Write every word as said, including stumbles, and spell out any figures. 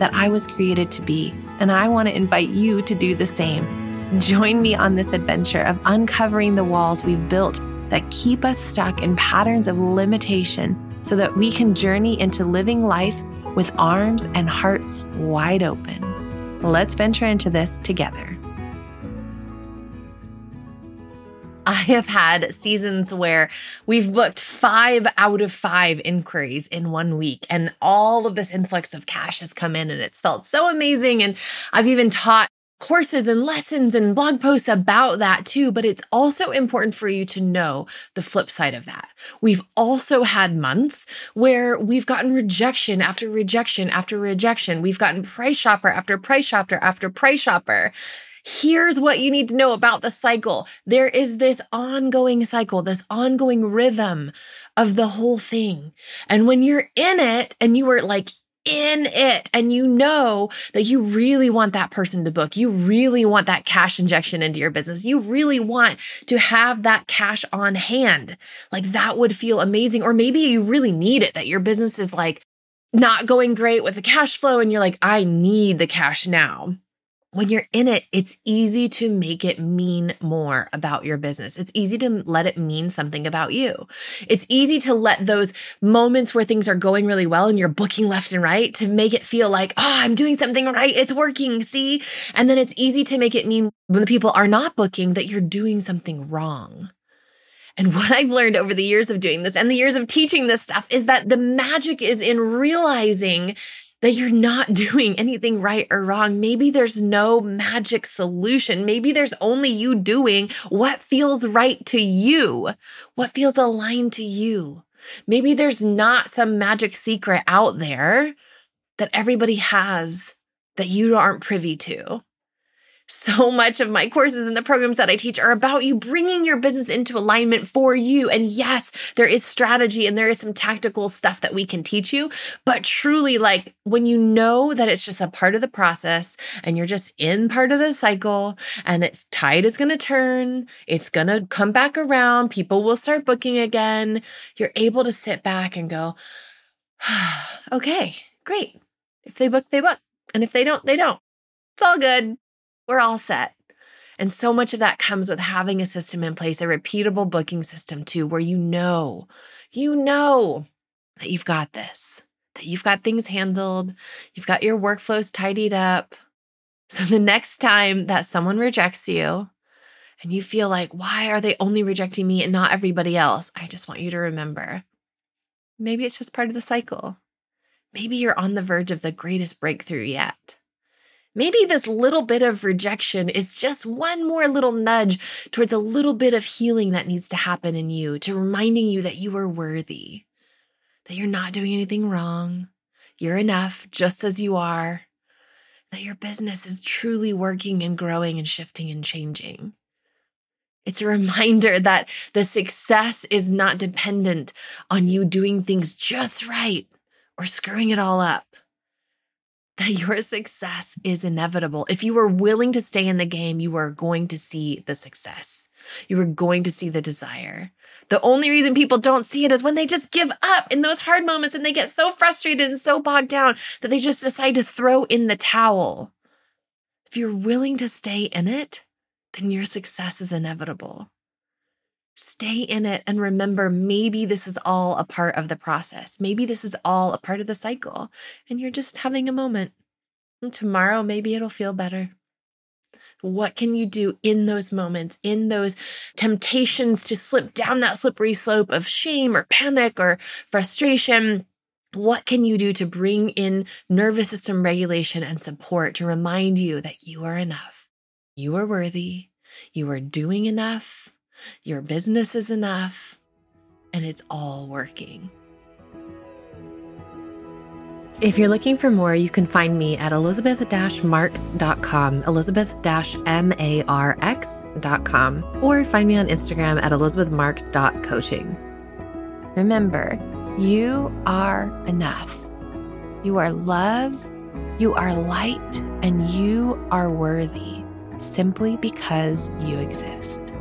that I was created to be, and I want to invite you to do the same. Join me on this adventure of uncovering the walls we've built that keep us stuck in patterns of limitation so that we can journey into living life with arms and hearts wide open. Let's venture into this together. I have had seasons where we've booked five out of five inquiries in one week, and all of this influx of cash has come in, and it's felt so amazing. And I've even taught courses and lessons and blog posts about that too, but it's also important for you to know the flip side of that. We've also had months where we've gotten rejection after rejection after rejection. We've gotten price shopper after price shopper after price shopper. Here's what you need to know about the cycle. There is this ongoing cycle, this ongoing rhythm of the whole thing. And when you're in it and you are like in it, and you know that you really want that person to book, you really want that cash injection into your business, you really want to have that cash on hand, like that would feel amazing. Or maybe you really need it, that your business is like not going great with the cash flow, and you're like, I need the cash now. When you're in it, it's easy to make it mean more about your business. It's easy to let it mean something about you. It's easy to let those moments where things are going really well and you're booking left and right to make it feel like, oh, I'm doing something right. It's working, see? And then it's easy to make it mean when the people are not booking that you're doing something wrong. And what I've learned over the years of doing this and the years of teaching this stuff is that the magic is in realizing that you're not doing anything right or wrong. Maybe there's no magic solution. Maybe there's only you doing what feels right to you, what feels aligned to you. Maybe there's not some magic secret out there that everybody has that you aren't privy to. So much of my courses and the programs that I teach are about you bringing your business into alignment for you. And yes, there is strategy and there is some tactical stuff that we can teach you. But truly, like when you know that it's just a part of the process and you're just in part of the cycle and its tide is going to turn, it's going to come back around, people will start booking again, you're able to sit back and go, okay, great. If they book, they book. And if they don't, they don't. It's all good. We're all set. And so much of that comes with having a system in place, a repeatable booking system too, where you know, you know that you've got this, that you've got things handled, you've got your workflows tidied up. So the next time that someone rejects you and you feel like, why are they only rejecting me and not everybody else? I just want you to remember, maybe it's just part of the cycle. Maybe you're on the verge of the greatest breakthrough yet. Maybe this little bit of rejection is just one more little nudge towards a little bit of healing that needs to happen in you, to reminding you that you are worthy, that you're not doing anything wrong, you're enough just as you are, that your business is truly working and growing and shifting and changing. It's a reminder that the success is not dependent on you doing things just right or screwing it all up. That your success is inevitable. If you are willing to stay in the game, you are going to see the success. You are going to see the desire. The only reason people don't see it is when they just give up in those hard moments and they get so frustrated and so bogged down that they just decide to throw in the towel. If you're willing to stay in it, then your success is inevitable. Stay in it and remember, maybe this is all a part of the process. Maybe this is all a part of the cycle and you're just having a moment. And tomorrow, maybe it'll feel better. What can you do in those moments, in those temptations to slip down that slippery slope of shame or panic or frustration? What can you do to bring in nervous system regulation and support to remind you that you are enough? You are worthy. You are doing enough. Your business is enough. And it's all working. If you're looking for more, you can find me at elizabeth dash marx dot com, elizabeth dash marx dot com, or find me on Instagram at elizabeth marx dot coaching. Remember, you are enough. You are love, you are light, and you are worthy simply because you exist.